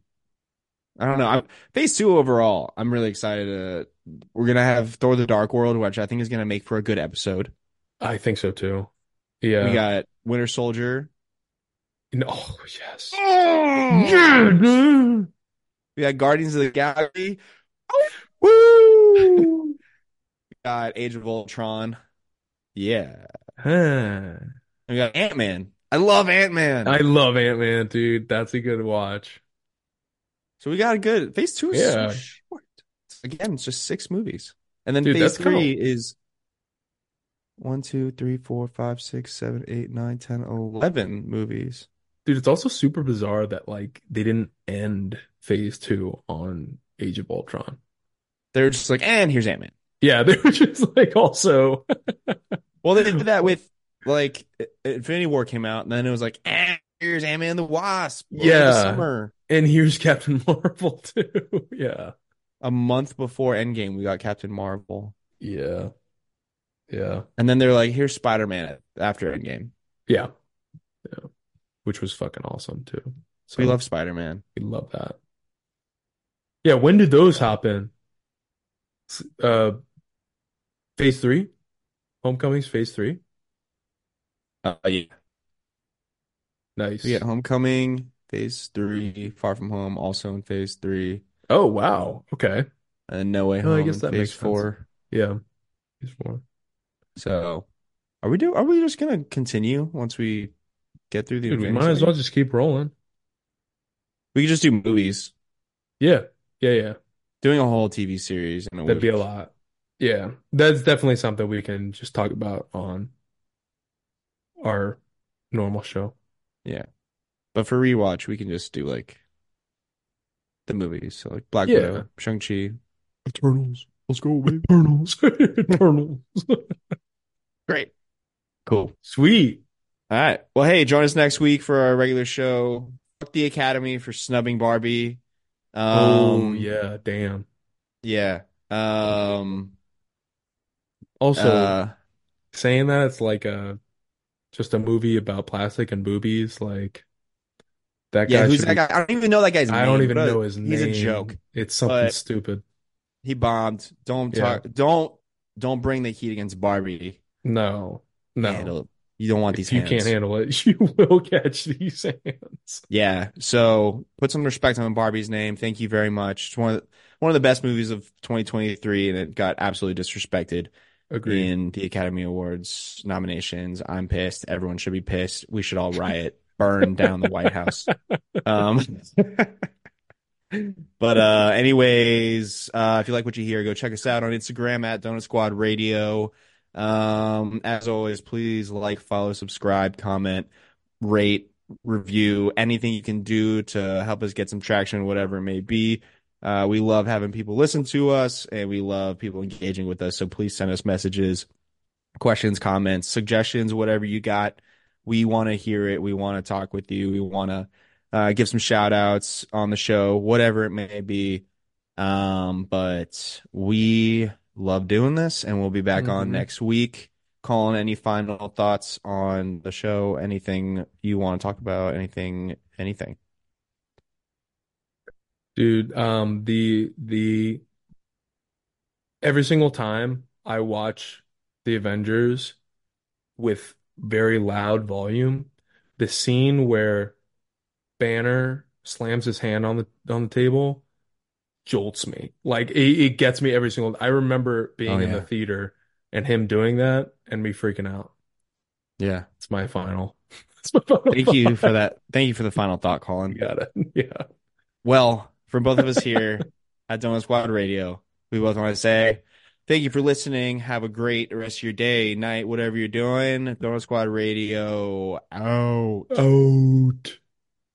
I don't know. I'm, phase two overall, I'm really excited. To, we're gonna have Thor: The Dark World, which I think is gonna make for a good episode. I think so too. Yeah, we got Winter Soldier. No, oh, yes. Oh, yeah, dude. We got Guardians of the Galaxy. Oh, woo! We got Age of Ultron. Yeah. Huh. We got Ant-Man. I love Ant-Man. I love Ant-Man, dude. That's a good watch. So we got a good phase two is yeah. so short. Again, it's just six movies. And then dude, phase three cool. is one, two, three, four, five, six, seven, eight, nine, ten, eleven movies. Dude, it's also super bizarre that like they didn't end phase two on Age of Ultron. They're just like, and here's Ant-Man. Yeah, they were just like also. Well, they did that with like Infinity War came out, and then it was like, and here's Ant-Man and the Wasp. Yeah, the summer. And here's Captain Marvel too. Yeah, a month before Endgame, we got Captain Marvel. Yeah, yeah. And then they're like, here's Spider-Man after Endgame. Yeah, yeah. Which was fucking awesome too. So we love Spider-Man. We love that. Yeah, when did those happen? Uh, phase three, Homecoming's phase three. Uh, yeah, nice. We get Homecoming phase three, Far From Home also in phase three. Oh wow, okay. And No Way Home. Oh, I guess that makes four. Sense. Yeah, phase four. So, are we do? Are we just gonna continue once we get through the? Dude, we might as well just keep rolling. We could just do movies. Yeah, yeah, yeah. Doing a whole T V series in a that'd week. Be a lot. Yeah, that's definitely something we can just talk about on our normal show. Yeah, but for rewatch, we can just do like the movies, so like Black Widow, yeah. Shang-Chi, Eternals. Let's go, baby. Eternals, Eternals. Great, cool, sweet. All right. Well, hey, join us next week for our regular show. Fuck the Academy for snubbing Barbie. Um, oh yeah, damn. Yeah. Um. Also, uh, saying that it's like a just a movie about plastic and boobies, like that guy. Yeah, who's that guy? I don't even know that guy's name. I don't even know his name. He's a joke. It's something stupid. He bombed. Don't talk. Yeah. Don't don't bring the heat against Barbie. No, no. Handle, you don't want these. If you hands. Can't handle it. You will catch these hands. Yeah. So put some respect on Barbie's name. Thank you very much. It's one of the, one of the best movies of twenty twenty-three, and it got absolutely disrespected. Agreed. In the Academy Awards nominations. I'm pissed. Everyone should be pissed. We should all riot, burn down the White House. Um, but uh, anyways, uh, if you like what you hear, go check us out on Instagram at Donut Squad Radio. Um, as always, please like, follow, subscribe, comment, rate, review, anything you can do to help us get some traction, whatever it may be. Uh, we love having people listen to us, and we love people engaging with us. So please send us messages, questions, comments, suggestions, whatever you got. We want to hear it. We want to talk with you. We want to uh, give some shout outs on the show, whatever it may be. Um, but we love doing this, and we'll be back mm-hmm. on next week. Colin, any final thoughts on the show? Anything you want to talk about? Anything? Anything? Dude, um, the the every single time I watch the Avengers with very loud volume, the scene where Banner slams his hand on the on the table jolts me. Like it, it gets me every single. I remember being oh, yeah. in the theater and him doing that and me freaking out. Yeah, it's my final. It's my final Thank thought. you for that. Thank you for the final thought, Colin. You got it. Yeah. Well. From both of us here at Donut Squad Radio, we both want to say thank you for listening. Have a great rest of your day, night, whatever you're doing. Donut Squad Radio out. Out.